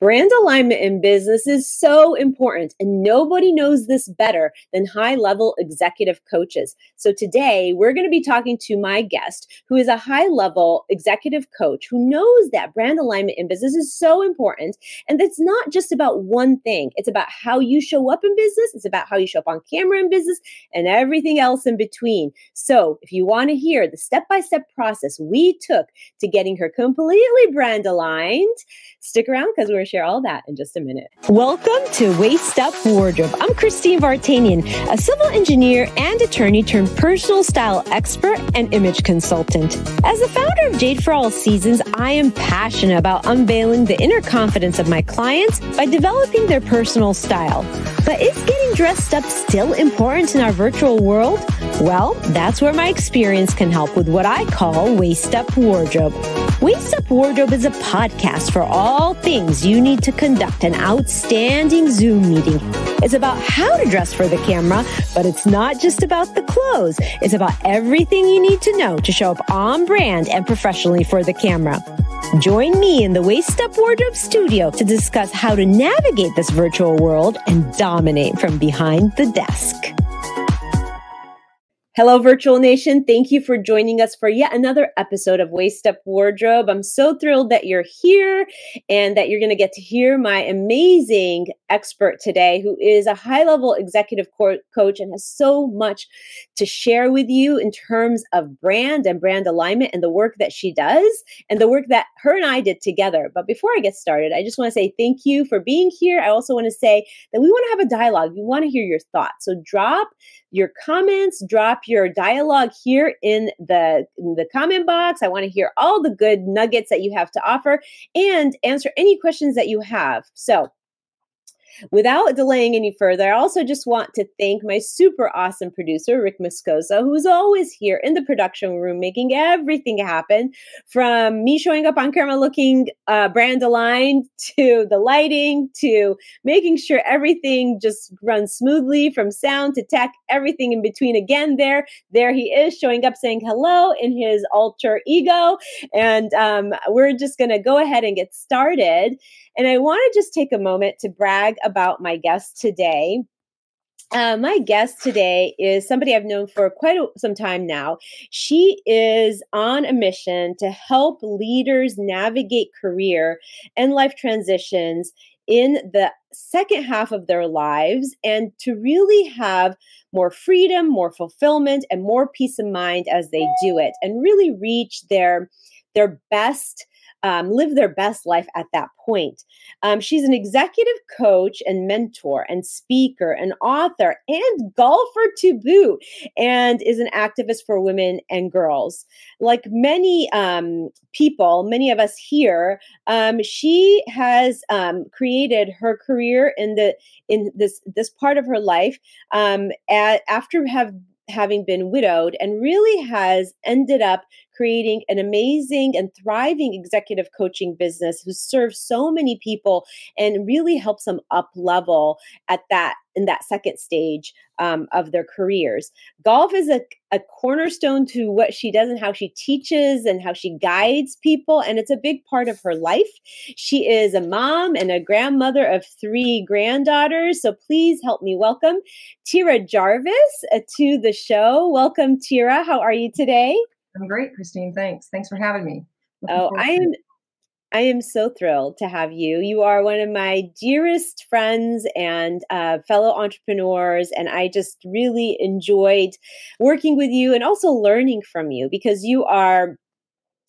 Brand alignment in business is so important, and nobody knows this better than high-level executive coaches. So today, we're going to be talking to my guest, who is a high-level executive coach who knows that brand alignment in business is so important, and it's not just about one thing. It's about how you show up in business. It's about how you show up on camera in business and everything else in between. So if you want to hear the step-by-step process we took to getting her completely brand aligned, stick around because we're share all that in just a minute. Welcome to Waist Up Wardrobe. I'm Christine Vartanian, a civil engineer and attorney turned personal style expert and image consultant. As the founder of Jade for All Seasons, I am passionate about unveiling the inner confidence of my clients by developing their personal style. But is getting dressed up still important in our virtual world? Well, that's where my experience can help with what I call Waist Up Wardrobe. Waist Up Wardrobe is a podcast for all things you need to conduct an outstanding Zoom meeting. It's about how to dress for the camera, but it's not just about the clothes. It's about everything you need to know to show up on brand and professionally for the camera. Join me in the Waist Up Wardrobe studio to discuss how to navigate this virtual world and dominate from behind the desk. Hello, Virtual Nation. Thank you for joining us for yet another episode of Waist Up Wardrobe. I'm so thrilled that you're here and that you're going to get to hear my amazing expert today, who is a high-level executive coach and has so much to share with you in terms of brand and brand alignment and the work that she does and the work that her and I did together. But before I get started, I just want to say thank you for being here. I also want to say that we want to have a dialogue. We want to hear your thoughts. So drop your comments, drop your dialogue here in the comment box. I want to hear all the good nuggets that you have to offer and answer any questions that you have. So without delaying any further, I also just want to thank my super awesome producer, Rick Moscosa, who is always here in the production room making everything happen, from me showing up on camera looking brand aligned, to the lighting, to making sure everything just runs smoothly, from sound to tech, everything in between. Again, there he is showing up saying hello in his alter ego. And we're just going to go ahead and get started. And I want to just take a moment to brag about my guest today. My guest today is somebody I've known for some time now. She is on a mission to help leaders navigate career and life transitions in the second half of their lives and to really have more freedom, more fulfillment, and more peace of mind as they do it, and really reach their best, live their best life at that point. She's an executive coach and mentor and speaker and author and golfer to boot, and is an activist for women and girls. Like many people, many of us here, she has created her career in this part of her life after having been widowed, and really has ended up creating an amazing and thriving executive coaching business who serves so many people and really helps them up level at that, in that second stage of their careers. Golf is a cornerstone to what she does and how she teaches and how she guides people. And it's a big part of her life. She is a mom and a grandmother of 3 granddaughters. So please help me welcome Tira Jarvis to the show. Welcome, Tira. How are you today? I'm great, Christine. Thanks. Thanks for having me. I am so thrilled to have you. You are one of my dearest friends and fellow entrepreneurs, and I just really enjoyed working with you and also learning from you, because you are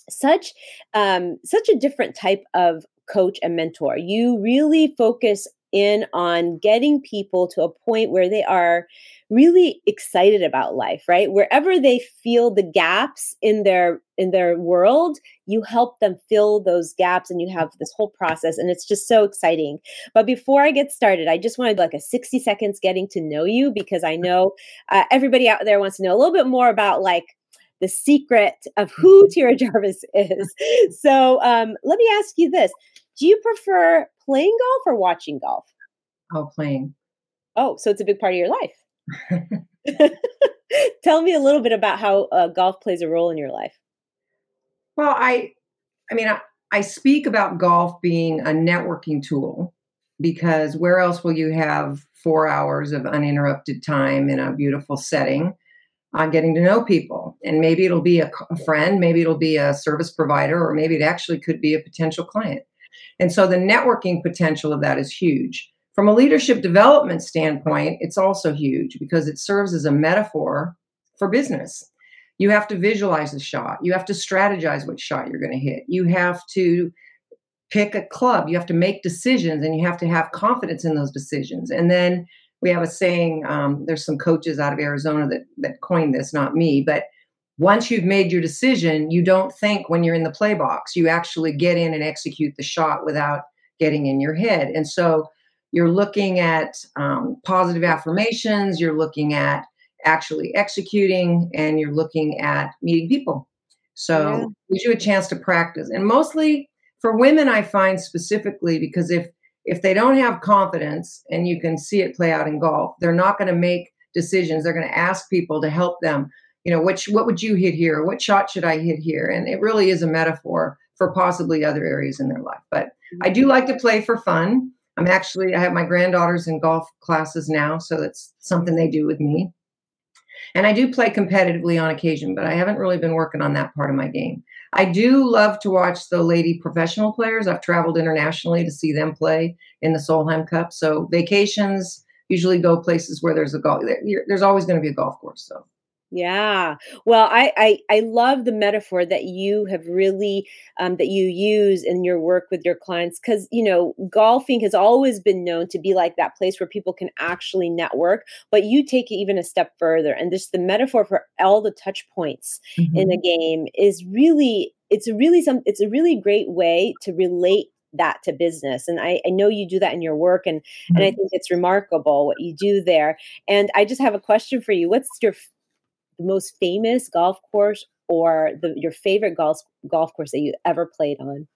such a different type of coach and mentor. You really focus in on getting people to a point where they are really excited about life, right? Wherever they feel the gaps in their world, you help them fill those gaps, and you have this whole process, and it's just so exciting. But before I get started, I just wanted like a 60 seconds getting to know you, because I know everybody out there wants to know a little bit more about like the secret of who Tira Jarvis is. So let me ask you this. Do you prefer playing golf or watching golf? Oh, playing. Oh, so it's a big part of your life. Tell me a little bit about how golf plays a role in your life. Well, I mean, I speak about golf being a networking tool, because where else will you have 4 hours of uninterrupted time in a beautiful setting on getting to know people? And maybe it'll be a friend, maybe it'll be a service provider, or maybe it actually could be a potential client. And so the networking potential of that is huge. From a leadership development standpoint, it's also huge because it serves as a metaphor for business. You have to visualize the shot. You have to strategize what shot you're going to hit. You have to pick a club. You have to make decisions, and you have to have confidence in those decisions. And then we have a saying, there's some coaches out of Arizona that coined this, not me, but once you've made your decision, you don't think when you're in the play box. You actually get in and execute the shot without getting in your head. And so you're looking at positive affirmations, you're looking at actually executing, and you're looking at meeting people. So it gives you a chance to practice. And mostly for women, I find specifically, because if they don't have confidence, and you can see it play out in golf, they're not going to make decisions. They're going to ask people to help them. You know, what would you hit here? What shot should I hit here? And it really is a metaphor for possibly other areas in their life. But I do like to play for fun. I have my granddaughters in golf classes now, so that's something they do with me. And I do play competitively on occasion, but I haven't really been working on that part of my game. I do love to watch the lady professional players. I've traveled internationally to see them play in the Solheim Cup. So vacations usually go places where there's a golf. There's always going to be a golf course. So. Yeah. Well, I love the metaphor that you have really, that you use in your work with your clients, because, you know, golfing has always been known to be like that place where people can actually network, but you take it even a step further. And just the metaphor for all the touch points in a game is really, it's a really great way to relate that to business. And I know you do that in your work, and I think it's remarkable what you do there. And I just have a question for you. What's your the most famous golf course, or your favorite golf course that you ever played on?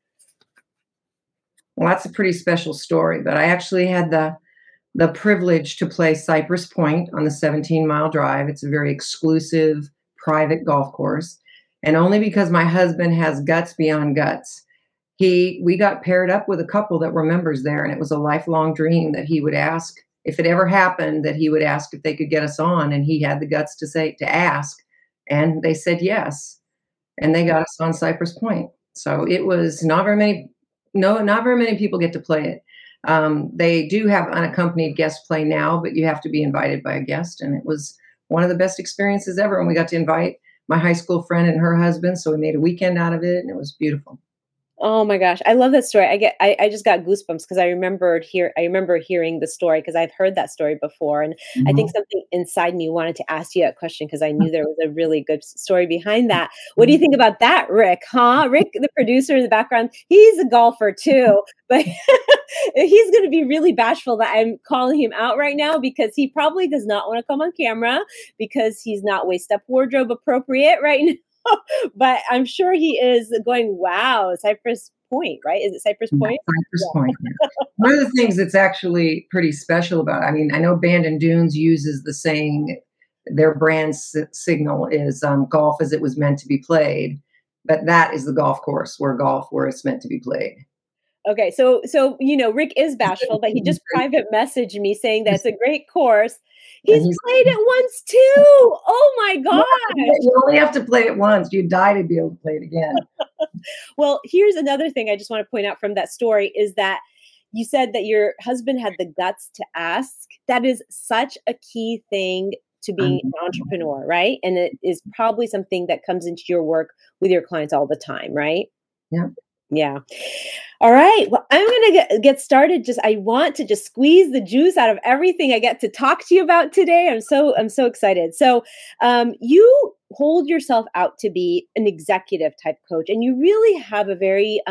Well, that's a pretty special story, but I actually had the privilege to play Cypress Point on the 17-mile drive. It's a very exclusive private golf course. And only because my husband has guts beyond guts, we got paired up with a couple that were members there. And it was a lifelong dream that he would ask, if it ever happened, that he would ask if they could get us on. And he had the guts to ask. And they said yes. And they got us on Cypress Point. So it was not very many people get to play it. They do have unaccompanied guest play now, but you have to be invited by a guest. And it was one of the best experiences ever. And we got to invite my high school friend and her husband. So we made a weekend out of it, and it was beautiful. Oh my gosh. I love that story. I just got goosebumps because I remember hearing the story, because I've heard that story before. And I think something inside me wanted to ask you that question, because I knew there was a really good story behind that. What do you think about that, Rick? Huh? Rick, the producer in the background, he's a golfer too, but he's going to be really bashful that I'm calling him out right now, because he probably does not want to come on camera because he's not Waist Up Wardrobe appropriate right now. But I'm sure he is going, wow, Cypress Point, right? Is it Cypress Point? Cypress Point. Yeah. One of the things that's actually pretty special about it, I mean, I know Bandon Dunes uses the saying, their brand signal is golf as it was meant to be played. But that is the golf course where it's meant to be played. Okay. So, you know, Rick is bashful, but he just private messaged me saying that's a great course. He's played it once too. Oh my gosh. You only have to play it once. You die to be able to play it again. Well, here's another thing I just want to point out from that story is that you said that your husband had the guts to ask. That is such a key thing to being an entrepreneur, right? And it is probably something that comes into your work with your clients all the time, right? Yeah. Yeah. All right. Well, I'm going to get started. I want to just squeeze the juice out of everything I get to talk to you about today. I'm so excited. So you hold yourself out to be an executive type coach, and you really have a very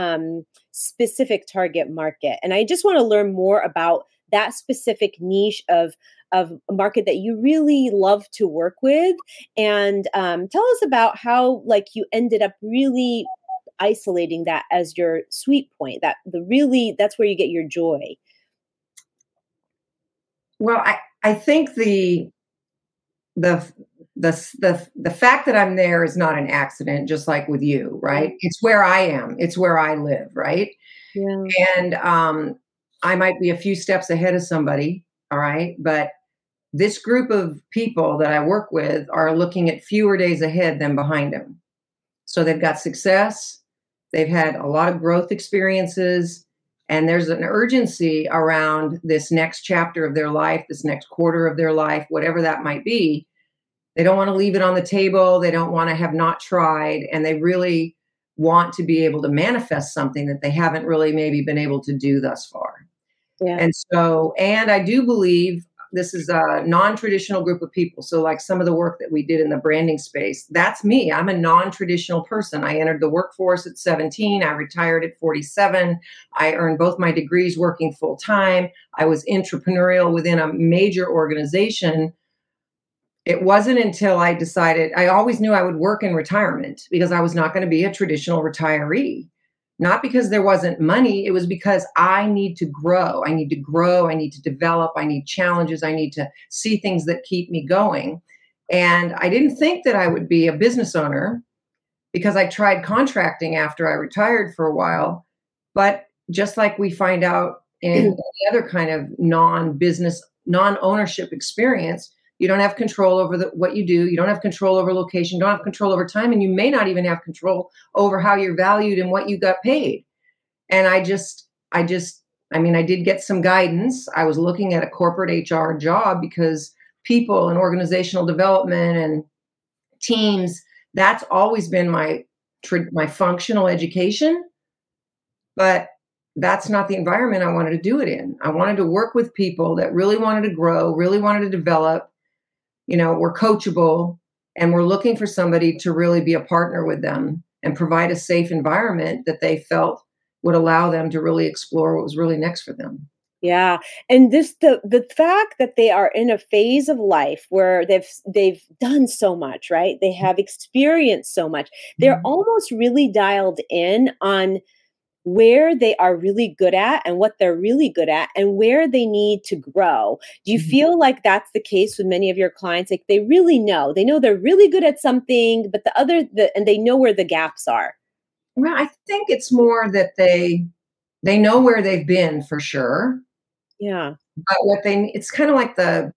specific target market. And I just want to learn more about that specific niche of a market that you really love to work with. And tell us about how you ended up really isolating that as your sweet point, that's where you get your joy. Well, I think the the fact that I'm there is not an accident, just like with you, right? It's where I am. It's where I live, right? Yeah. And I might be a few steps ahead of somebody, all right? But this group of people that I work with are looking at fewer days ahead than behind them. So they've got success. They've had a lot of growth experiences. And there's an urgency around this next chapter of their life, this next quarter of their life, whatever that might be. They don't want to leave it on the table. They don't want to have not tried. And they really want to be able to manifest something that they haven't really maybe been able to do thus far. Yeah. And so, and I do believe this is a non-traditional group of people. So like some of the work that we did in the branding space, that's me. I'm a non-traditional person. I entered the workforce at 17. I retired at 47. I earned both my degrees working full time. I was entrepreneurial within a major organization. It wasn't until I decided, I always knew I would work in retirement because I was not going to be a traditional retiree. Not because there wasn't money. It was because I need to grow. I need to grow. I need to develop. I need challenges. I need to see things that keep me going. And I didn't think that I would be a business owner because I tried contracting after I retired for a while. But just like we find out in the other kind of non-business, non-ownership experience, you don't have control over what you do. You don't have control over location. You don't have control over time. And you may not even have control over how you're valued and what you got paid. And I did get some guidance. I was looking at a corporate HR job because people and organizational development and teams, that's always been my functional education. But that's not the environment I wanted to do it in. I wanted to work with people that really wanted to grow, really wanted to develop. You know, we're coachable and we're looking for somebody to really be a partner with them and provide a safe environment that they felt would allow them to really explore what was really next for them. Yeah. And the fact that they are in a phase of life where they've done so much, right? They have experienced so much. They're almost really dialed in on where they are really good at and what they're really good at and where they need to grow. Do you feel like that's the case with many of your clients? Like they really know, they're really good at something, but and they know where the gaps are. Well, I think it's more that they know where they've been for sure. Yeah. But it's kind of like the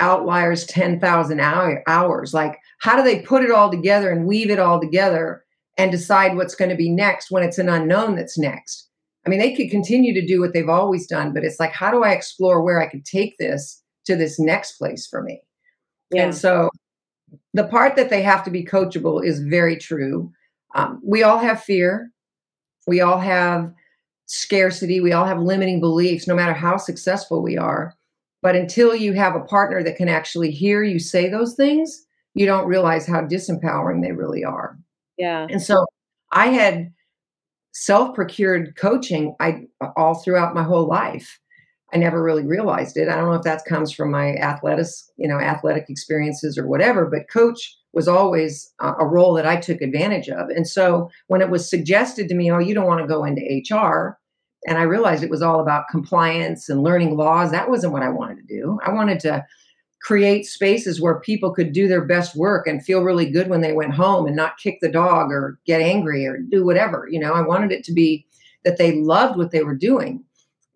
outliers, 10,000 hours. Like how do they put it all together and weave it all together and decide what's going to be next when it's an unknown that's next? I mean, they could continue to do what they've always done, but it's like, how do I explore where I could take this to this next place for me? Yeah. And so the part that they have to be coachable is very true. We all have fear. We all have scarcity. We all have limiting beliefs, no matter how successful we are. But until you have a partner that can actually hear you say those things, you don't realize how disempowering they really are. Yeah. And so I had self-procured coaching all throughout my whole life. I never really realized it. I don't know if that comes from my athletic experiences or whatever, but coach was always a role that I took advantage of. And so when it was suggested to me, oh, you don't want to go into HR. And I realized it was all about compliance and learning laws. That wasn't what I wanted to do. I wanted to create spaces where people could do their best work and feel really good when they went home and not kick the dog or get angry or do whatever. You know, I wanted it to be that they loved what they were doing.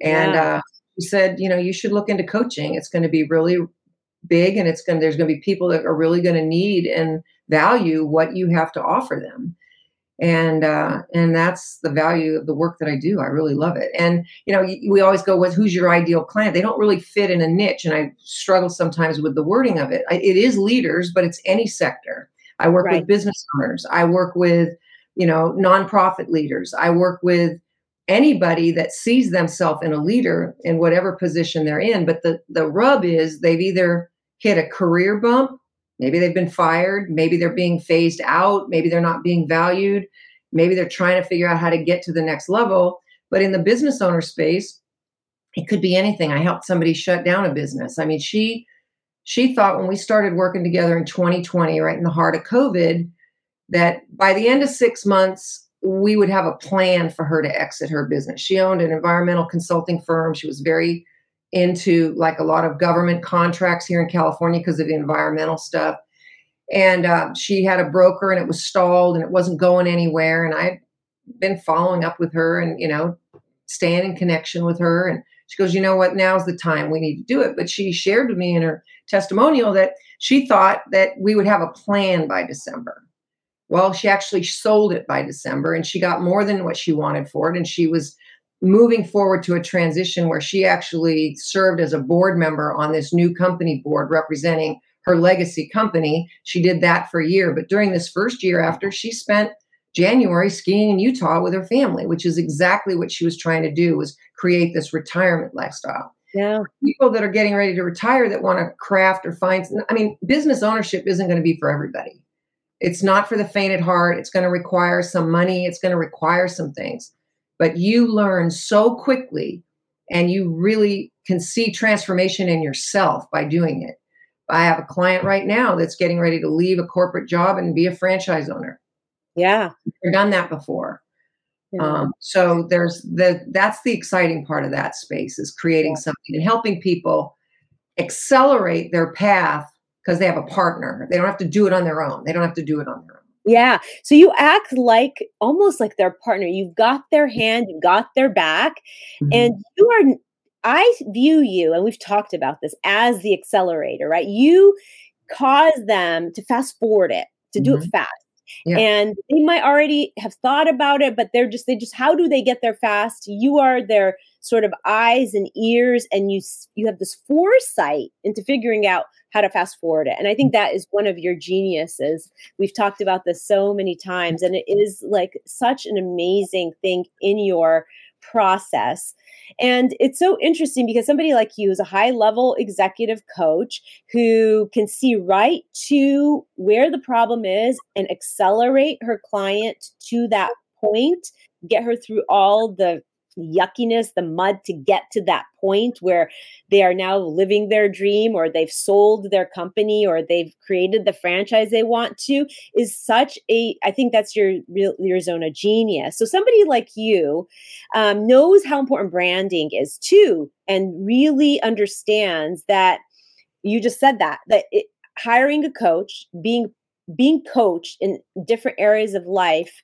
And we said, you know, you should look into coaching. It's going to be really big and there's going to be people that are really going to need and value what you have to offer them. And that's the value of the work that I do. I really love it. And, you know, we always go with who's your ideal client. They don't really fit in a niche. And I struggle sometimes with the wording of it. It is leaders, but it's any sector. I work with business owners. I work with, you know, nonprofit leaders. I work with anybody that sees themselves in a leader in whatever position they're in. But the rub is they've either hit a career bump. Maybe they've been fired. Maybe they're being phased out. Maybe they're not being valued. Maybe they're trying to figure out how to get to the next level. But in the business owner space, it could be anything. I helped somebody shut down a business. I mean, she thought when we started working together in 2020, right in the heart of COVID, that by the end of 6 months, we would have a plan for her to exit her business. She owned an environmental consulting firm. She was very into like a lot of government contracts here in California because of the environmental stuff. And she had a broker and it was stalled and it wasn't going anywhere. And I've been following up with her and, you know, staying in connection with her. And she goes, you know what, now's the time, we need to do it. But she shared with me in her testimonial that she thought that we would have a plan by December. Well, she actually sold it by December and she got more than what she wanted for it. And she was moving forward to a transition where she actually served as a board member on this new company board representing her legacy company. She did that for a year. But during this first year after, she spent January skiing in Utah with her family, which is exactly what she was trying to do, was create this retirement lifestyle. Yeah. People that are getting ready to retire that want to craft or find, I mean, business ownership isn't going to be for everybody. It's not for the faint at heart. It's going to require some money. It's going to require some things. But you learn so quickly and you really can see transformation in yourself by doing it. I have a client right now that's getting ready to leave a corporate job and be a franchise owner. Yeah. I've done that before. Yeah. So there's that's the exciting part of that space, is creating something and helping people accelerate their path because they have a partner. They don't have to do it on their own. Yeah. So you act like almost like their partner. You've got their hand, you've got their back, mm-hmm. and you are, I view you, and we've talked about this, as the accelerator, right? You cause them to fast forward it, to mm-hmm. do it fast. Yeah. And they might already have thought about it, but they're just, how do they get there fast? You are their sort of eyes and ears, and you have this foresight into figuring out how to fast forward it. And I think that is one of your geniuses. We've talked about this so many times, and it is like such an amazing thing in your process. And it's so interesting because somebody like you is a high-level executive coach who can see right to where the problem is and accelerate her client to that point, get her through all the yuckiness, the mud, to get to that point where they are now living their dream, or they've sold their company, or they've created the franchise they want to, is such a, I think that's your zone of genius. So somebody like you knows how important branding is too, and really understands that, you just said that hiring a coach, being coached in different areas of life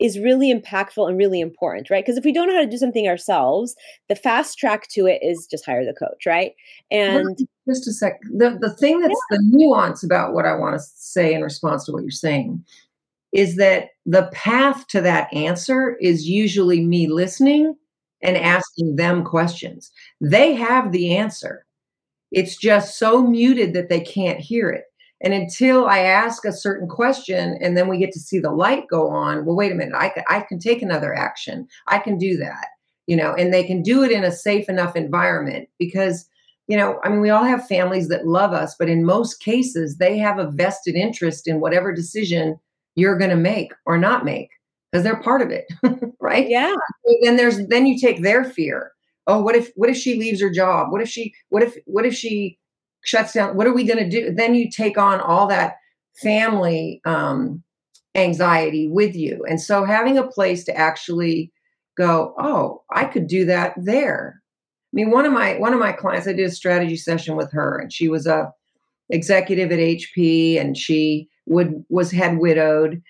is really impactful and really important, right? Because if we don't know how to do something ourselves, the fast track to it is just hire the coach, right? And just a sec. The thing that's the nuance about what I want to say in response to what you're saying is that the path to that answer is usually me listening and asking them questions. They have the answer. It's just so muted that they can't hear it. And until I ask a certain question and then we get to see the light go on, well, wait a minute, I can take another action. I can do that, you know, and they can do it in a safe enough environment because, you know, I mean, we all have families that love us, but in most cases, they have a vested interest in whatever decision you're going to make or not make because they're part of it, right? Yeah. And then you take their fear. Oh, what if she leaves her job? What if she shuts down, what are we going to do? Then you take on all that family anxiety with you. And so having a place to actually go, oh, I could do that there. I mean, one of my clients, I did a strategy session with her, and she was a executive at HP, and she was widowed.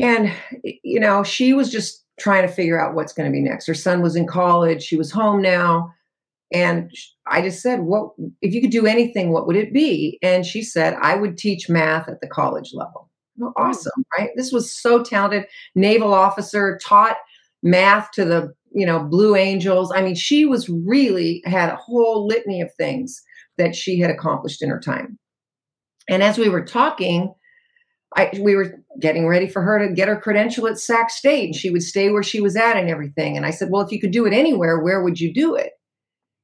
And, you know, she was just trying to figure out what's going to be next. Her son was in college. She was home now. And I just said, "What if you could do anything, what would it be?" And she said, "I would teach math at the college level." Well, awesome, right? This was so talented, naval officer, taught math to the, you know, Blue Angels. I mean, she was really had a whole litany of things that she had accomplished in her time. And as we were talking, we were getting ready for her to get her credential at Sac State, and she would stay where she was at and everything. And I said, "Well, if you could do it anywhere, where would you do it?"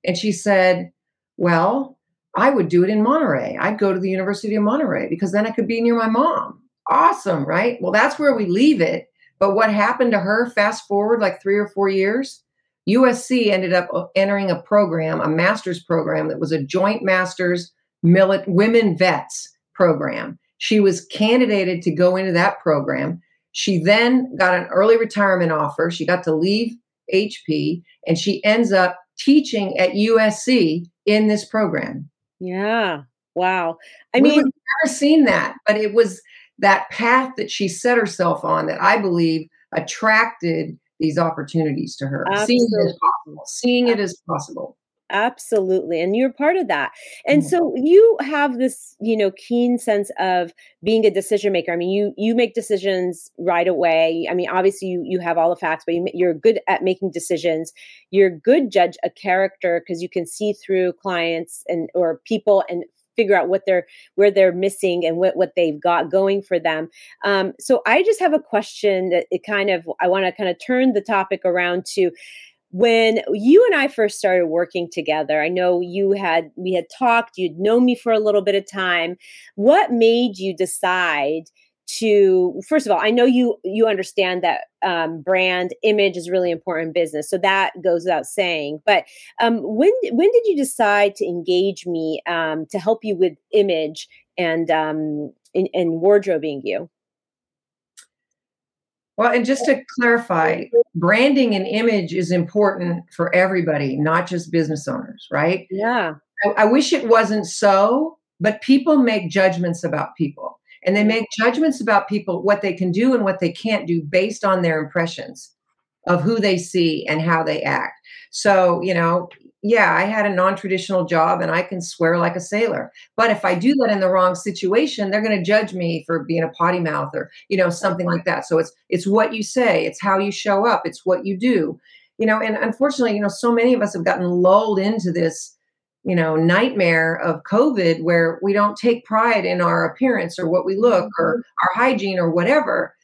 And she said, "Well, I would do it in Monterey. I'd go to the University of Monterey because then I could be near my mom." Awesome, right? Well, that's where we leave it. But what happened to her, fast forward like 3 or 4 years, USC ended up entering a program, a master's program that was a joint master's women vets program. She was candidated to go into that program. She then got an early retirement offer. She got to leave HP, and she ends up teaching at USC in this program. Yeah. Wow. I mean, we've never seen that, but it was that path that she set herself on that I believe attracted these opportunities to her. Absolutely. Seeing it as possible. Absolutely. And you're part of that. And so you have this, you know, keen sense of being a decision maker. I mean, you make decisions right away. I mean, obviously you have all the facts, but you're good at making decisions. You're a good judge of character because you can see through clients and or people and figure out where they're missing and what they've got going for them. So I just have a question that I want to kind of turn the topic around to. When you and I first started working together, I know we had talked, you'd known me for a little bit of time. What made you decide to, first of all, I know you understand that brand image is really important in business. So that goes without saying, but when did you decide to engage me to help you with image and wardrobing you? Well, and just to clarify, branding and image is important for everybody, not just business owners, right? Yeah. I wish it wasn't so, but people make judgments about people. And they make judgments about people, what they can do and what they can't do based on their impressions of who they see and how they act. So, you know, yeah, I had a non-traditional job and I can swear like a sailor. But if I do that in the wrong situation, they're going to judge me for being a potty mouth or, you know, something like that. So it's what you say, it's how you show up, it's what you do, you know, and unfortunately, you know, so many of us have gotten lulled into this, you know, nightmare of COVID where we don't take pride in our appearance or what we look or our hygiene or whatever.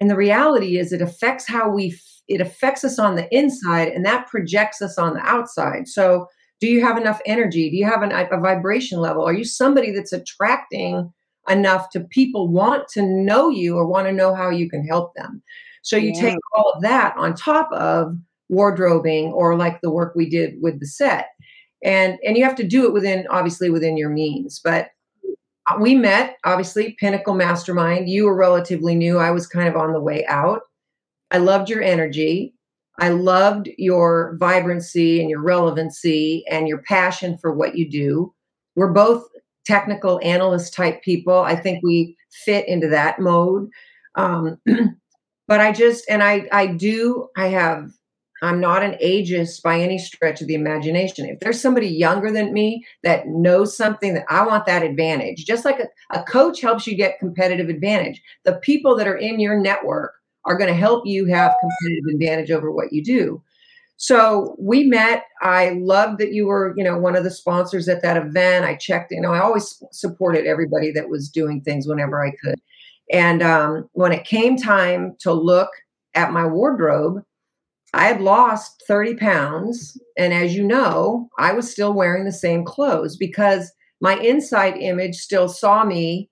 And the reality is it affects how we feel. It affects us on the inside and that projects us on the outside. So do you have enough energy? Do you have a vibration level? Are you somebody that's attracting enough to people want to know you or want to know how you can help them? So you take all of that on top of wardrobing or like the work we did with the set. And you have to do it within your means. But we met, obviously, Pinnacle Mastermind. You were relatively new. I was kind of on the way out. I loved your energy. I loved your vibrancy and your relevancy and your passion for what you do. We're both technical analyst type people. I think we fit into that mode. But I'm not an ageist by any stretch of the imagination. If there's somebody younger than me that knows something, that I want that advantage, just like a coach helps you get competitive advantage. The people that are in your network are going to help you have competitive advantage over what you do. So we met. I loved that you were, you know, one of the sponsors at that event. I checked, you know, I always supported everybody that was doing things whenever I could. And when it came time to look at my wardrobe, I had lost 30 pounds. And as you know, I was still wearing the same clothes because my inside image still saw me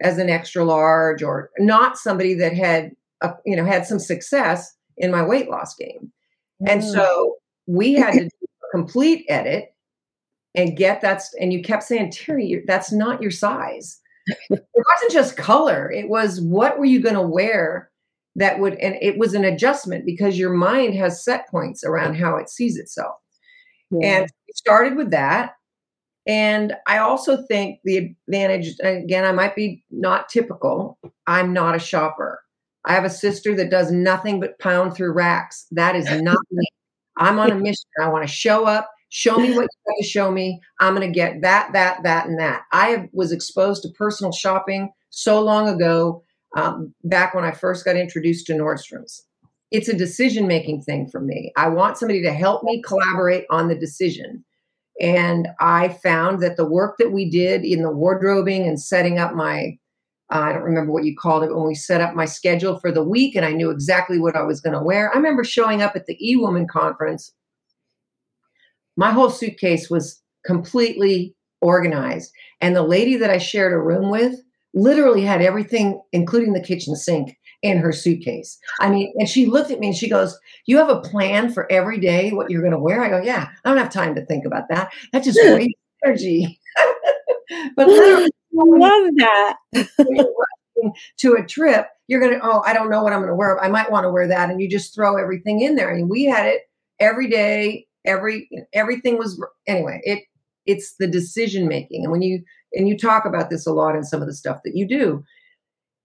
as an extra large or not somebody that had some success in my weight loss game. And so we had to do a complete edit and get that. And you kept saying, Tira, that's not your size. It wasn't just color. It was, what were you going to wear that would, and it was an adjustment because your mind has set points around how it sees itself. Yeah. And we started with that. And I also think the advantage, again, I might be not typical. I'm not a shopper. I have a sister that does nothing but pound through racks. That is not me. I'm on a mission. I want to show up, show me what you have to show me. I'm going to get that, and that. I was exposed to personal shopping so long ago, back when I first got introduced to Nordstrom's. It's a decision-making thing for me. I want somebody to help me collaborate on the decision. And I found that the work that we did in the wardrobing and setting up my I don't remember what you called it when we set up my schedule for the week and I knew exactly what I was going to wear. I remember showing up at the eWoman conference. My whole suitcase was completely organized. And the lady that I shared a room with literally had everything, including the kitchen sink, in her suitcase. I mean, and she looked at me and she goes, "You have a plan for every day, what you're going to wear?" I go, "Yeah, I don't have time to think about that. That just wastes energy." But literally, I love that. To a trip, you're going to, I don't know what I'm going to wear. I might want to wear that. And you just throw everything in there. I mean, we had it every day. Everything was, anyway, it's the decision making. And when you and you talk about this a lot in some of the stuff that you do.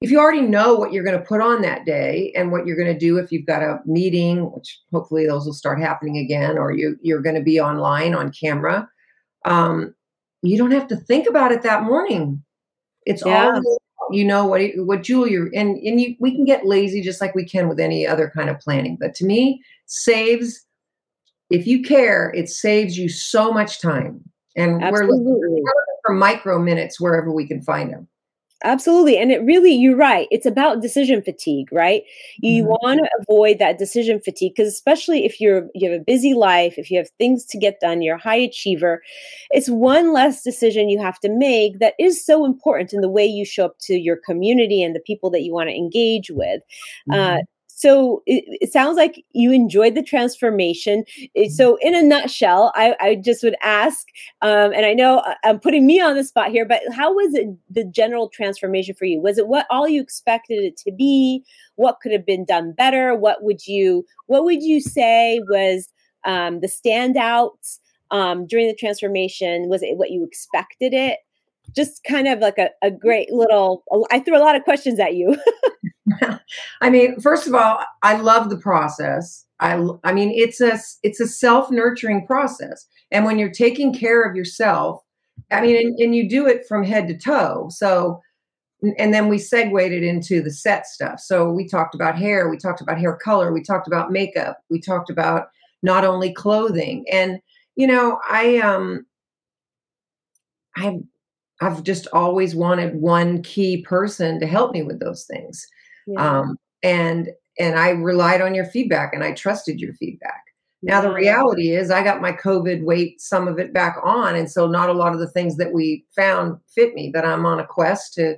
If you already know what you're going to put on that day and what you're going to do, if you've got a meeting, which hopefully those will start happening again, or you're going to be online on camera, you don't have to think about it that morning. It's all, you know, what jewel you're in. And we can get lazy just like we can with any other kind of planning. But to me, if you care, it saves you so much time. And we're looking for micro minutes wherever we can find them. Absolutely. And it really, you're right. It's about decision fatigue, right? You want to avoid that decision fatigue, because especially if you have a busy life, if you have things to get done, you're a high achiever, it's one less decision you have to make that is so important in the way you show up to your community and the people that you want to engage with. So it sounds like you enjoyed the transformation. So in a nutshell, I just would ask, and I know I'm putting me on the spot here, but how was it the general transformation for you? Was it what all you expected it to be? What could have been done better? What would you say was the standouts during the transformation? Was it what you expected it? Just kind of like a great little, I threw a lot of questions at you. I mean, first of all, I love the process. I mean, it's a self-nurturing process. And when you're taking care of yourself, I mean, and you do it from head to toe. So, and then we segued it into the set stuff. So we talked about hair, we talked about hair color, we talked about makeup, we talked about not only clothing. And, you know, I've just always wanted one key person to help me with those things. Yeah. And I relied on your feedback and I trusted your feedback. Now, the reality is I got my COVID weight, some of it back on. And so not a lot of the things that we found fit me, but I'm on a quest to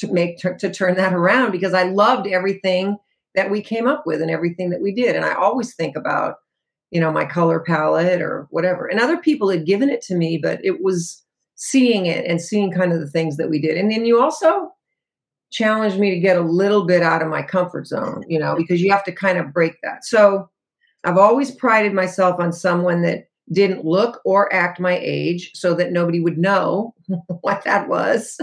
turn that around, because I loved everything that we came up with and everything that we did. And I always think about, you know, my color palette or whatever, and other people had given it to me, but it was seeing it and seeing kind of the things that we did. And then you also challenged me to get a little bit out of my comfort zone, you know, because you have to kind of break that. So I've always prided myself on someone that didn't look or act my age so that nobody would know what that was.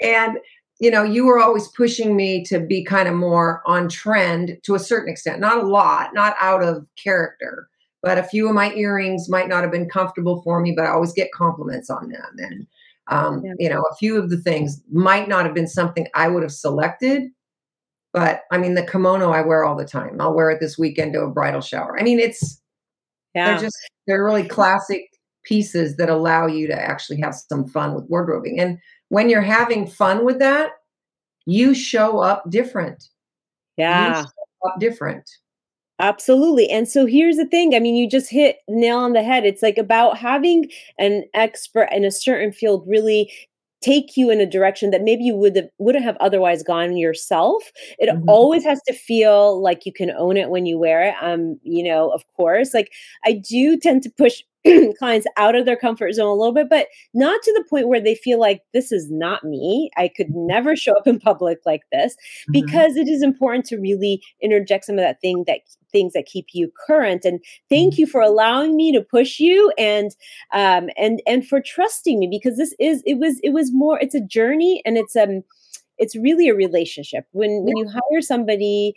And, you know, you were always pushing me to be kind of more on trend to a certain extent, not a lot, not out of character. But a few of my earrings might not have been comfortable for me, but I always get compliments on them. And, you know, a few of the things might not have been something I would have selected. But, I mean, the kimono I wear all the time. I'll wear it this weekend to a bridal shower. I mean, they're really classic pieces that allow you to actually have some fun with wardrobing. And when you're having fun with that, you show up different. Yeah. You show up different. Absolutely. And so here's the thing. I mean, you just hit nail on the head. It's like about having an expert in a certain field really take you in a direction that maybe you wouldn't have otherwise gone yourself. It always has to feel like you can own it when you wear it. You know, of course, like I do tend to push clients out of their comfort zone a little bit, but not to the point where they feel like this is not me. I could never show up in public like this, because it is important to really interject some of that things that keep you current. And thank you for allowing me to push you and for trusting me, because it's a journey, and it's really a relationship. When you hire somebody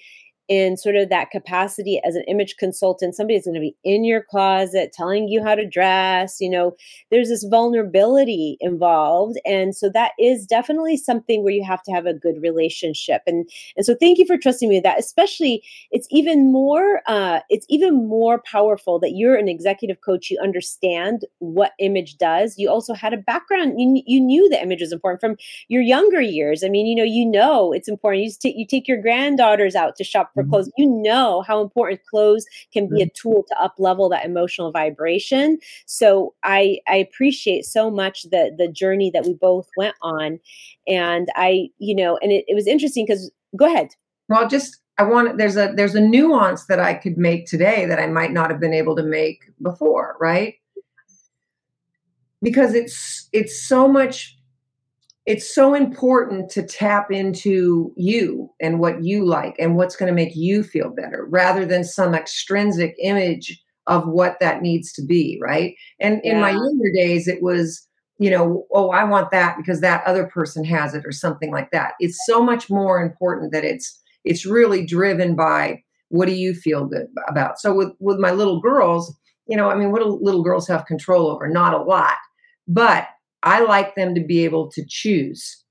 in sort of that capacity as an image consultant, somebody's going to be in your closet telling you how to dress. You know, there's this vulnerability involved. And so that is definitely something where you have to have a good relationship. And so thank you for trusting me with that. Especially, it's even more powerful that you're an executive coach. You understand what image does. You also had a background. You knew the image was important from your younger years. I mean, you know it's important. You take your granddaughters out to shop for clothes. You know how important clothes can be a tool to up-level that emotional vibration. So I appreciate so much the journey that we both went on. And it was interesting because, go ahead. Well, there's a nuance that I could make today that I might not have been able to make before, right? Because it's so important to tap into you and what you like and what's going to make you feel better, rather than some extrinsic image of what that needs to be, right? And in my younger days, it was you know, oh, I want that because that other person has it or something like that. It's so much more important that it's really driven by what do you feel good about? So with my little girls, you know, I mean, what do little girls have control over? Not a lot, but I like them to be able to choose,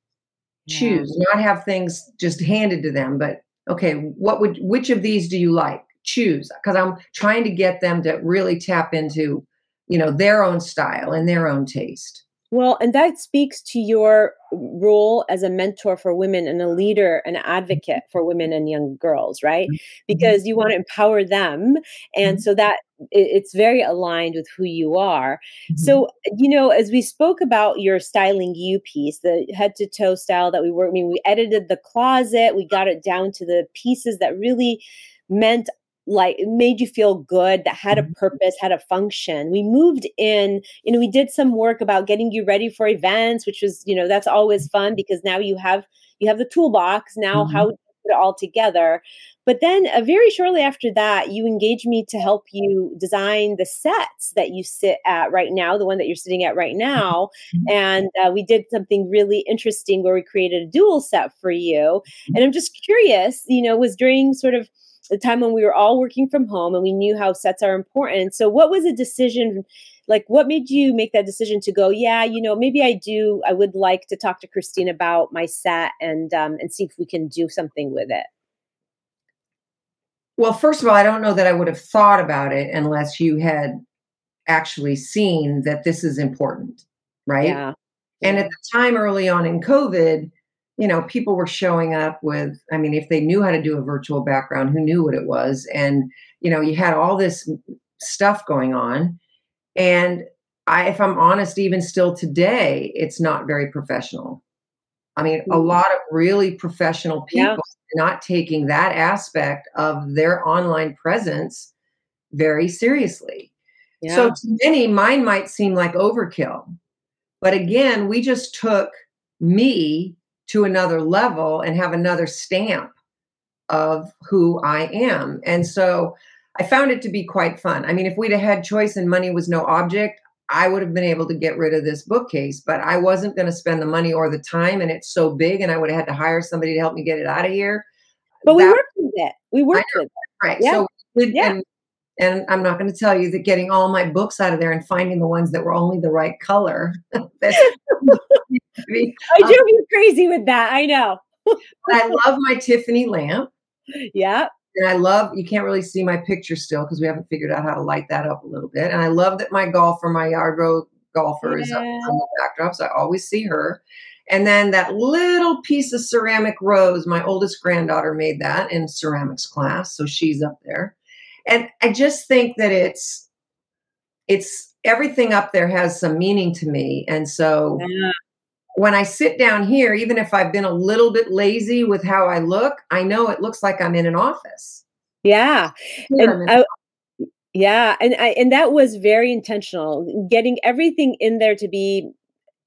not have things just handed to them, but okay, which of these do you like? Choose. Cause I'm trying to get them to really tap into, you know, their own style and their own taste. Well, and that speaks to your role as a mentor for women and a leader and advocate for women and young girls, right? Because you want to empower them. And so that it's very aligned with who you are. So, you know, as we spoke about your styling you piece, the head to toe style that we were, I mean, we edited the closet, we got it down to the pieces that really meant like it made you feel good, that had a purpose, had a function. We moved in, you know, we did some work about getting you ready for events, which was, you know, that's always fun because now you have the toolbox now, how to put it all together. But then very shortly after that, you engaged me to help you design the sets that you sit at right now, the one that you're sitting at right now. And we did something really interesting where we created a dual set for you. And I'm just curious, you know, was during sort of the time when we were all working from home and we knew how sets are important. So what was a decision, like what made you make that decision to go, yeah, you know, maybe I would like to talk to Christine about my set and see if we can do something with it? Well, first of all, I don't know that I would have thought about it unless you had actually seen that this is important, right? Yeah. And at the time early on in COVID, you know, people were showing up with, I mean, if they knew how to do a virtual background, who knew what it was? And, you know, you had all this stuff going on. And if I'm honest, even still today, it's not very professional. I mean, a lot of really professional people are not taking that aspect of their online presence very seriously. Yeah. So to many, mine might seem like overkill. But again, we just took me to another level and have another stamp of who I am. And so I found it to be quite fun. I mean, if we'd have had choice and money was no object, I would have been able to get rid of this bookcase, but I wasn't going to spend the money or the time. And it's so big and I would have had to hire somebody to help me get it out of here. But we worked with it. Right. Yeah. And I'm not going to tell you that getting all my books out of there and finding the ones that were only the right color. I do be crazy with that. I know. I love my Tiffany lamp. Yeah. And I love, you can't really see my picture still because we haven't figured out how to light that up a little bit. And I love that my golfer, my Yardbro golfer is up on the backdrop. So I always see her. And then that little piece of ceramic rose, my oldest granddaughter made that in ceramics class. So she's up there. And I just think that it's everything up there has some meaning to me. And so when I sit down here, even if I've been a little bit lazy with how I look, I know it looks like I'm in an office. Yeah. And that was very intentional, getting everything in there to be,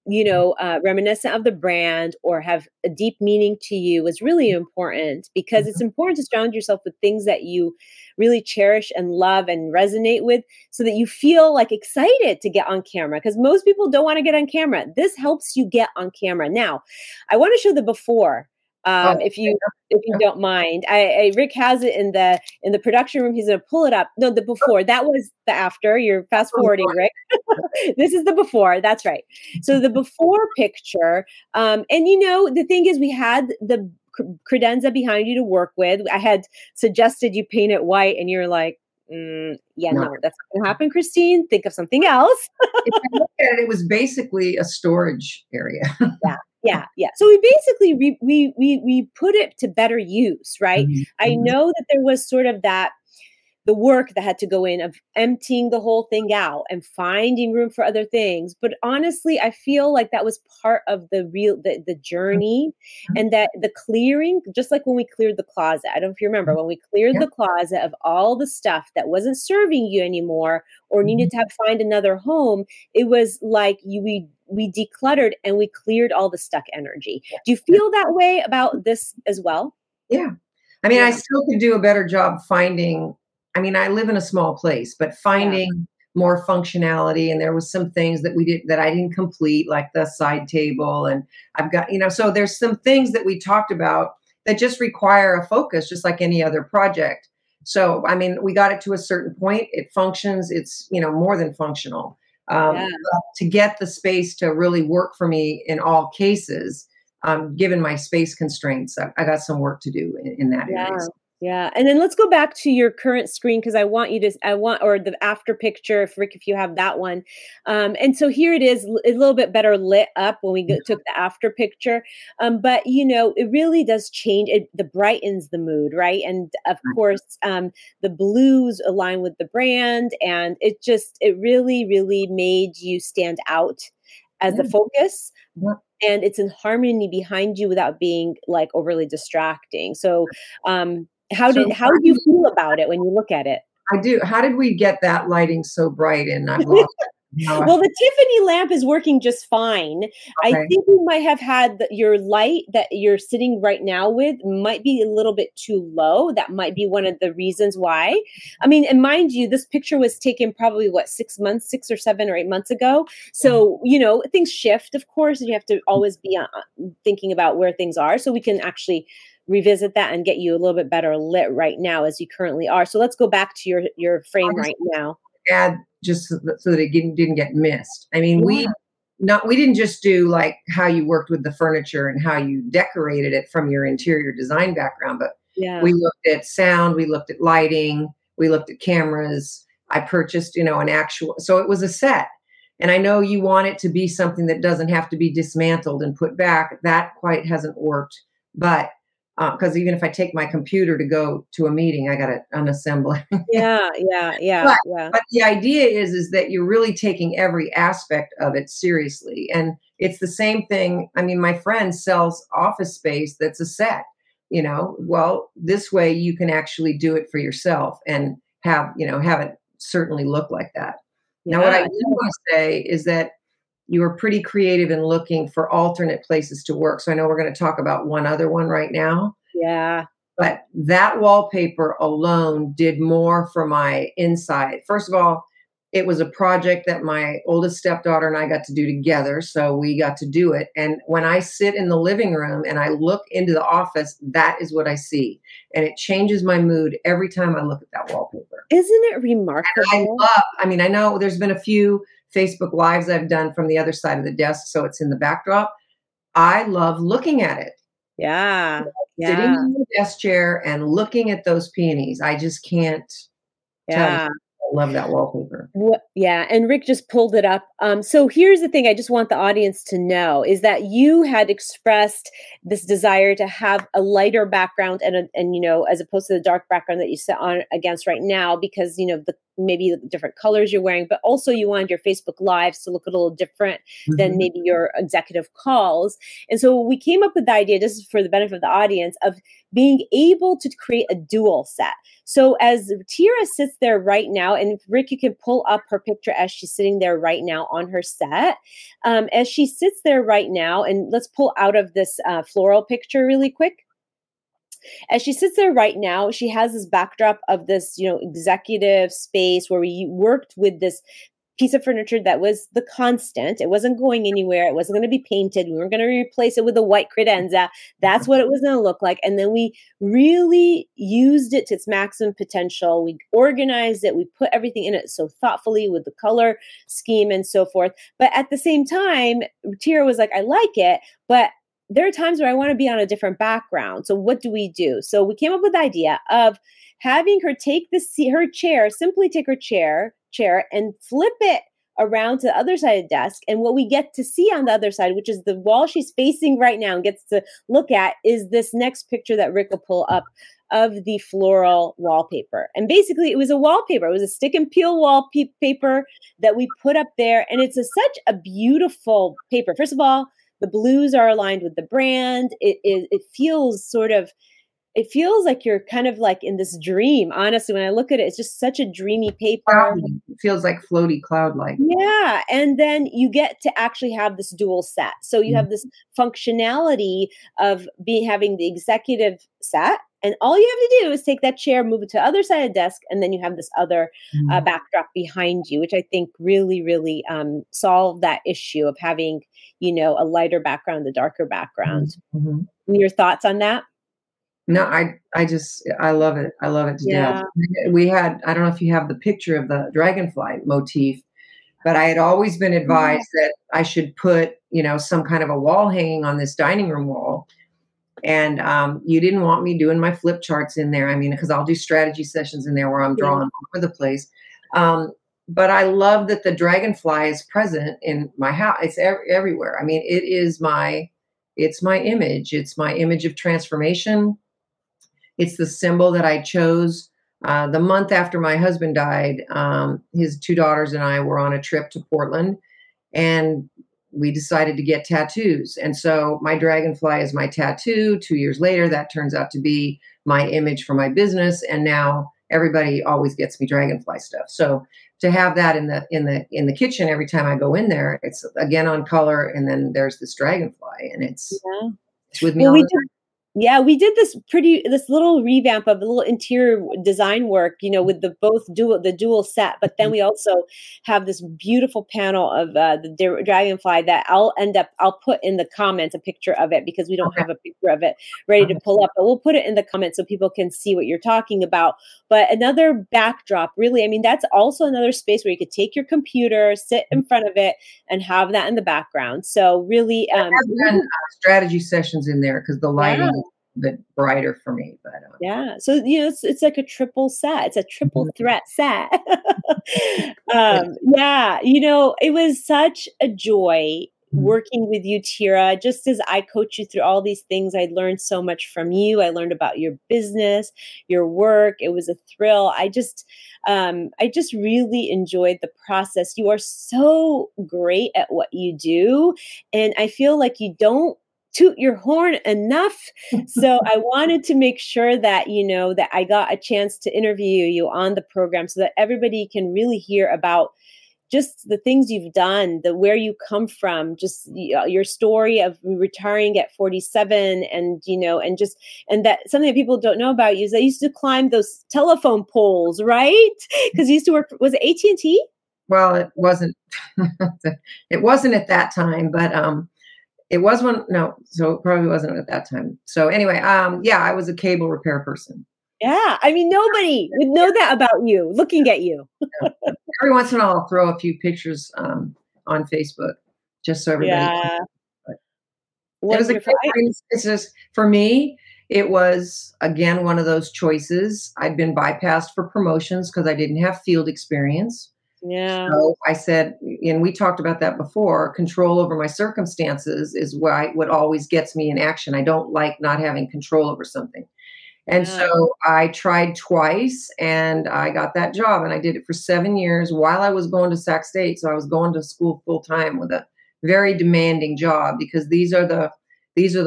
you know, reminiscent of the brand or have a deep meaning to you is really important because it's important to surround yourself with things that you really cherish and love and resonate with so that you feel like excited to get on camera because most people don't want to get on camera. This helps you get on camera. Now, I want to show the before. If you don't mind, Rick has it in the production room. He's going to pull it up. No, the before, that was the after. You're fast forwarding, Rick. This is the before. That's right. So the before picture. And you know, the thing is we had the credenza behind you to work with. I had suggested you paint it white and you're like, no, that's not going to happen, Christine. Think of something else. If I look at it, it was basically a storage area. Yeah. So we basically we put it to better use, right? I know that there was sort of that the work that had to go in of emptying the whole thing out and finding room for other things. But honestly, I feel like that was part of the journey and that the clearing, just like when we cleared the closet, I don't know if you remember when we cleared the closet of all the stuff that wasn't serving you anymore or needed to find another home. It was like we decluttered and we cleared all the stuck energy. Do you feel that way about this as well? Yeah. I mean, I still could do a better job finding, I mean, I live in a small place, but finding more functionality. And there was some things that we did that I didn't complete, like the side table. And I've got, so there's some things that we talked about that just require a focus, just like any other project. So, I mean, we got it to a certain point, it functions, it's, more than functional. To get the space to really work for me in all cases, given my space constraints, I got some work to do in that area. Yeah. And then let's go back to your current screen, because I want you to, or the after picture, if Rick, if you have that one. And so here it is, a little bit better lit up when we took the after picture. But, it really does change. It brightens the mood, right? And of course, the blues align with the brand. And it really, really made you stand out as a focus. Yeah. And it's in harmony behind you without being like overly distracting. So, how do you feel about it when you look at it? I do. How did we get that lighting so bright? And I've lost it? Well, the Tiffany lamp is working just fine. Okay. I think you might have had your light that you're sitting right now with might be a little bit too low. That might be one of the reasons why. I mean, and mind you, this picture was taken probably 6 or 7 or 8 months ago. So, things shift, of course, and you have to always be thinking about where things are, so we can actually revisit that and get you a little bit better lit right now as you currently are. So let's go back to your frame right now. Add just so that it didn't get missed. I mean, we didn't just do like how you worked with the furniture and how you decorated it from your interior design background, but we looked at sound, we looked at lighting, we looked at cameras. I purchased, an actual, so it was a set. And I know you want it to be something that doesn't have to be dismantled and put back. That quite hasn't worked, but because even if I take my computer to go to a meeting, I got to unassemble it. But the idea is that you're really taking every aspect of it seriously. And it's the same thing. I mean, my friend sells office space that's a set, well, this way you can actually do it for yourself and have it certainly look like that. Yeah. Now, what I do want to say is that you were pretty creative in looking for alternate places to work. So I know we're going to talk about one other one right now. Yeah. But that wallpaper alone did more for my inside. First of all, it was a project that my oldest stepdaughter and I got to do together. So we got to do it. And when I sit in the living room and I look into the office, that is what I see. And it changes my mood every time I look at that wallpaper. Isn't it remarkable? And I know there's been a few Facebook Lives I've done from the other side of the desk, so it's in the backdrop. I love looking at it. Yeah. Sitting in the desk chair and looking at those peonies. I just can't tell you. Love that wallpaper. Yeah. And Rick just pulled it up. So here's the thing I just want the audience to know is that you had expressed this desire to have a lighter background and as opposed to the dark background that you sit on against right now, because, maybe the different colors you're wearing, but also you wanted your Facebook Lives to look a little different than maybe your executive calls. And so we came up with the idea, this is for the benefit of the audience, of being able to create a dual set. So as Tira sits there right now, and Rick, you can pull up her picture as she's sitting there right now on her set. As she sits there right now, and let's pull out of this floral picture really quick. As she sits there right now, she has this backdrop of this, executive space where we worked with this piece of furniture that was the constant. It wasn't going anywhere. It wasn't going to be painted. We were going to replace it with a white credenza. That's what it was going to look like. And then we really used it to its maximum potential. We organized it. We put everything in it so thoughtfully with the color scheme and so forth. But at the same time, Tira was like, I like it, but there are times where I want to be on a different background. So what do we do? So we came up with the idea of having her take her chair and flip it around to the other side of the desk. And what we get to see on the other side, which is the wall she's facing right now and gets to look at, is this next picture that Rick will pull up of the floral wallpaper. And basically it was a wallpaper. It was a stick and peel wallpaper that we put up there. And it's such a beautiful paper. First of all, the blues are aligned with the brand. It feels like you're kind of like in this dream. Honestly, when I look at it, it's just such a dreamy paper. It feels like floaty cloud-like. Yeah. And then you get to actually have this dual set. So you have this functionality of having the executive set And all you have to do is take that chair, move it to the other side of the desk, and then you have this other backdrop behind you, which I think really, really solved that issue of having, you know, a lighter background, a darker background. Mm-hmm. Your thoughts on that? No, I love it. I love it to death. We had, I don't know if you have the picture of the dragonfly motif, but I had always been advised that I should put, you know, some kind of a wall hanging on this dining room wall. And you didn't want me doing my flip charts in there. I mean, because I'll do strategy sessions in there where I'm drawing all over the place. But I love that the dragonfly is present in my house. It's everywhere. I mean, it is my, it's my image. It's my image of transformation. It's the symbol that I chose. The month after my husband died, his two daughters and I were on a trip to Portland, and we decided to get tattoos. And so my dragonfly is my tattoo. 2 years later, that turns out to be my image for my business. And now everybody always gets me dragonfly stuff. So to have that in the kitchen, every time I go in there, it's again on color. And then there's this dragonfly, and it's with me. Well, we did this little revamp of a little interior design work, you know, with the dual set. But then we also have this beautiful panel of the dragonfly that I'll put in the comments a picture of it, because we don't have a picture of it ready to pull up. But we'll put it in the comments so people can see what you're talking about. But another backdrop, really, I mean, that's also another space where you could take your computer, sit in front of it, and have that in the background. So really, I've done strategy sessions in there because the lighting is a bit brighter for me, but so you know, it's like a triple set. It's a triple threat set. You know, it was such a joy working with you, Tira. Just as I coach you through all these things, I learned so much from you. I learned about your business, your work. It was a thrill. I just really enjoyed the process. You are so great at what you do, and I feel like you don't toot your horn enough. So I wanted to make sure that, you know, that I got a chance to interview you on the program so that everybody can really hear about just the things you've done, where you come from, just, you know, your story of retiring at 47, and, you know, and that something that people don't know about you is that you used to climb those telephone poles, right? Because you used to work for, was it AT&T? Well, it wasn't. It wasn't at that time, but it probably wasn't at that time. So anyway, I was a cable repair person. Yeah, I mean, nobody would know that about you, looking at you. Every once in a while, I'll throw a few pictures on Facebook, just so everybody can. It was it's just, for me, it was, again, one of those choices. I'd been bypassed for promotions because I didn't have field experience. Yeah. So I said, and we talked about that before, control over my circumstances is what always gets me in action. I don't like not having control over something. And so I tried twice, and I got that job, and I did it for 7 years while I was going to Sac State. So I was going to school full time with a very demanding job, because these are the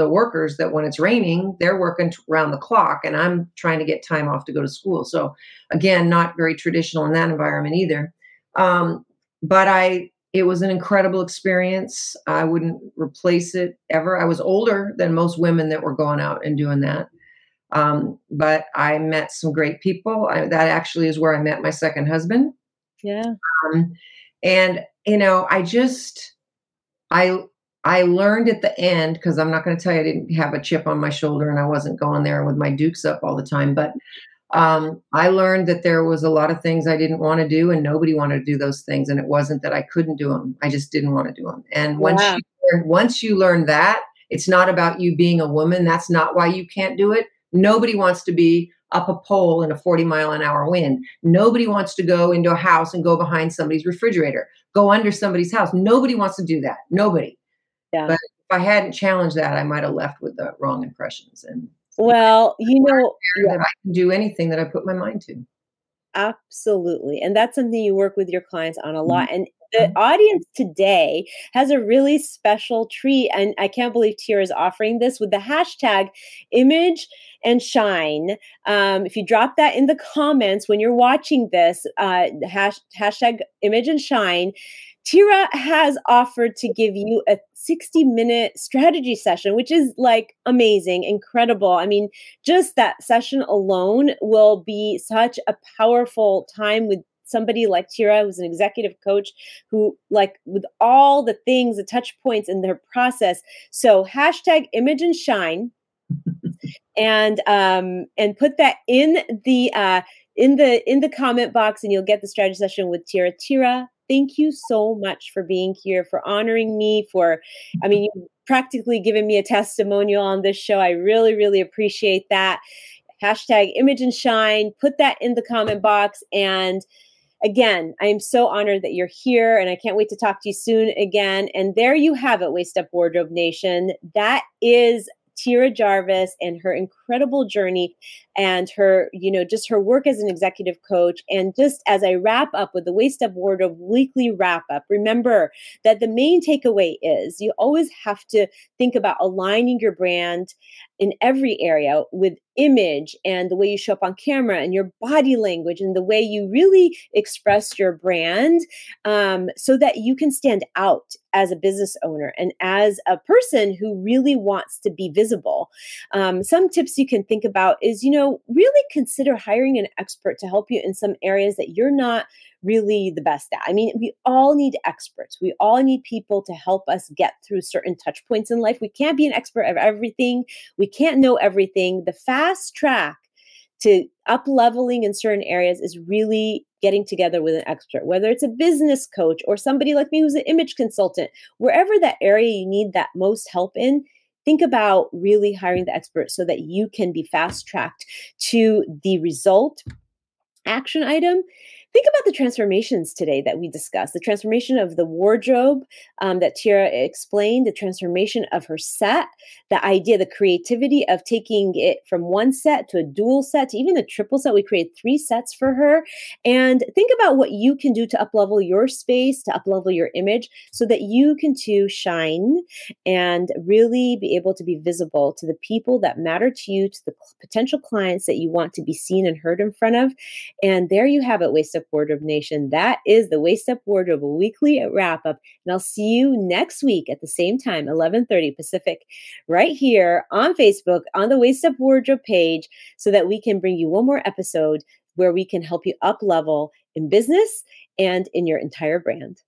workers that when it's raining, they're working around the clock, and I'm trying to get time off to go to school. So again, not very traditional in that environment either. But it was an incredible experience. I wouldn't replace it ever. I was older than most women that were going out and doing that. But I met some great people. That actually is where I met my second husband. Yeah. And you know, I learned at the end, cause I'm not going to tell you, I didn't have a chip on my shoulder and I wasn't going there with my dukes up all the time, but I learned that there was a lot of things I didn't want to do, and nobody wanted to do those things. And it wasn't that I couldn't do them. I just didn't want to do them. And once you learn that, it's not about you being a woman. That's not why you can't do it. Nobody wants to be up a pole in a 40-mile-an-hour wind. Nobody wants to go into a house and go behind somebody's refrigerator, go under somebody's house. Nobody wants to do that. Nobody. Yeah. But if I hadn't challenged that, I might have left with the wrong impressions. And well, you know, that I can do anything that I put my mind to. Absolutely. And that's something you work with your clients on a lot. And the audience today has a really special treat. And I can't believe Tira is offering this with the hashtag image and shine. If you drop that in the comments when you're watching this, hashtag image and shine, Tira has offered to give you a 60-minute strategy session, which is like amazing, incredible. I mean, just that session alone will be such a powerful time with somebody like Tira, who's an executive coach, who like with all the things, the touch points in their process. So #ImageandShine and put that in the comment box, and you'll get the strategy session with Tira. Tira, thank you so much for being here, for honoring me, for, I mean, you've practically given me a testimonial on this show. I really, really appreciate that. #ImageandShine, put that in the comment box. And again, I am so honored that you're here, and I can't wait to talk to you soon again. And there you have it, Waist Up Wardrobe Nation. That is Tira Jarvis and her incredible journey and her, you know, just her work as an executive coach. And just as I wrap up with the Waist Up Wardrobe weekly wrap up, remember that the main takeaway is you always have to think about aligning your brand in every area with image and the way you show up on camera and your body language and the way you really express your brand, so that you can stand out as a business owner and as a person who really wants to be visible. Some tips you can think about is, you know, really consider hiring an expert to help you in some areas that you're not really the best at. I mean, we all need experts. We all need people to help us get through certain touch points in life. We can't be an expert of everything. We can't know everything. The fast track to up leveling in certain areas is really getting together with an expert, whether it's a business coach or somebody like me who's an image consultant. Wherever that area you need that most help in, think about really hiring the expert so that you can be fast tracked to the result action item. Think about the transformations today that we discussed, the transformation of the wardrobe that Tira explained, the transformation of her set, the idea, the creativity of taking it from one set to a dual set, to even a triple set. We created 3 sets for her. And think about what you can do to up-level your space, to up-level your image so that you can too shine and really be able to be visible to the people that matter to you, to the potential clients that you want to be seen and heard in front of. And there you have it, Waist Up Wardrobe Nation. That is the Waist Up Wardrobe weekly wrap up, and I'll see you next week at the same time, 11:30 Pacific, right here on Facebook on the Waist Up Wardrobe page, so that we can bring you one more episode where we can help you up level in business and in your entire brand.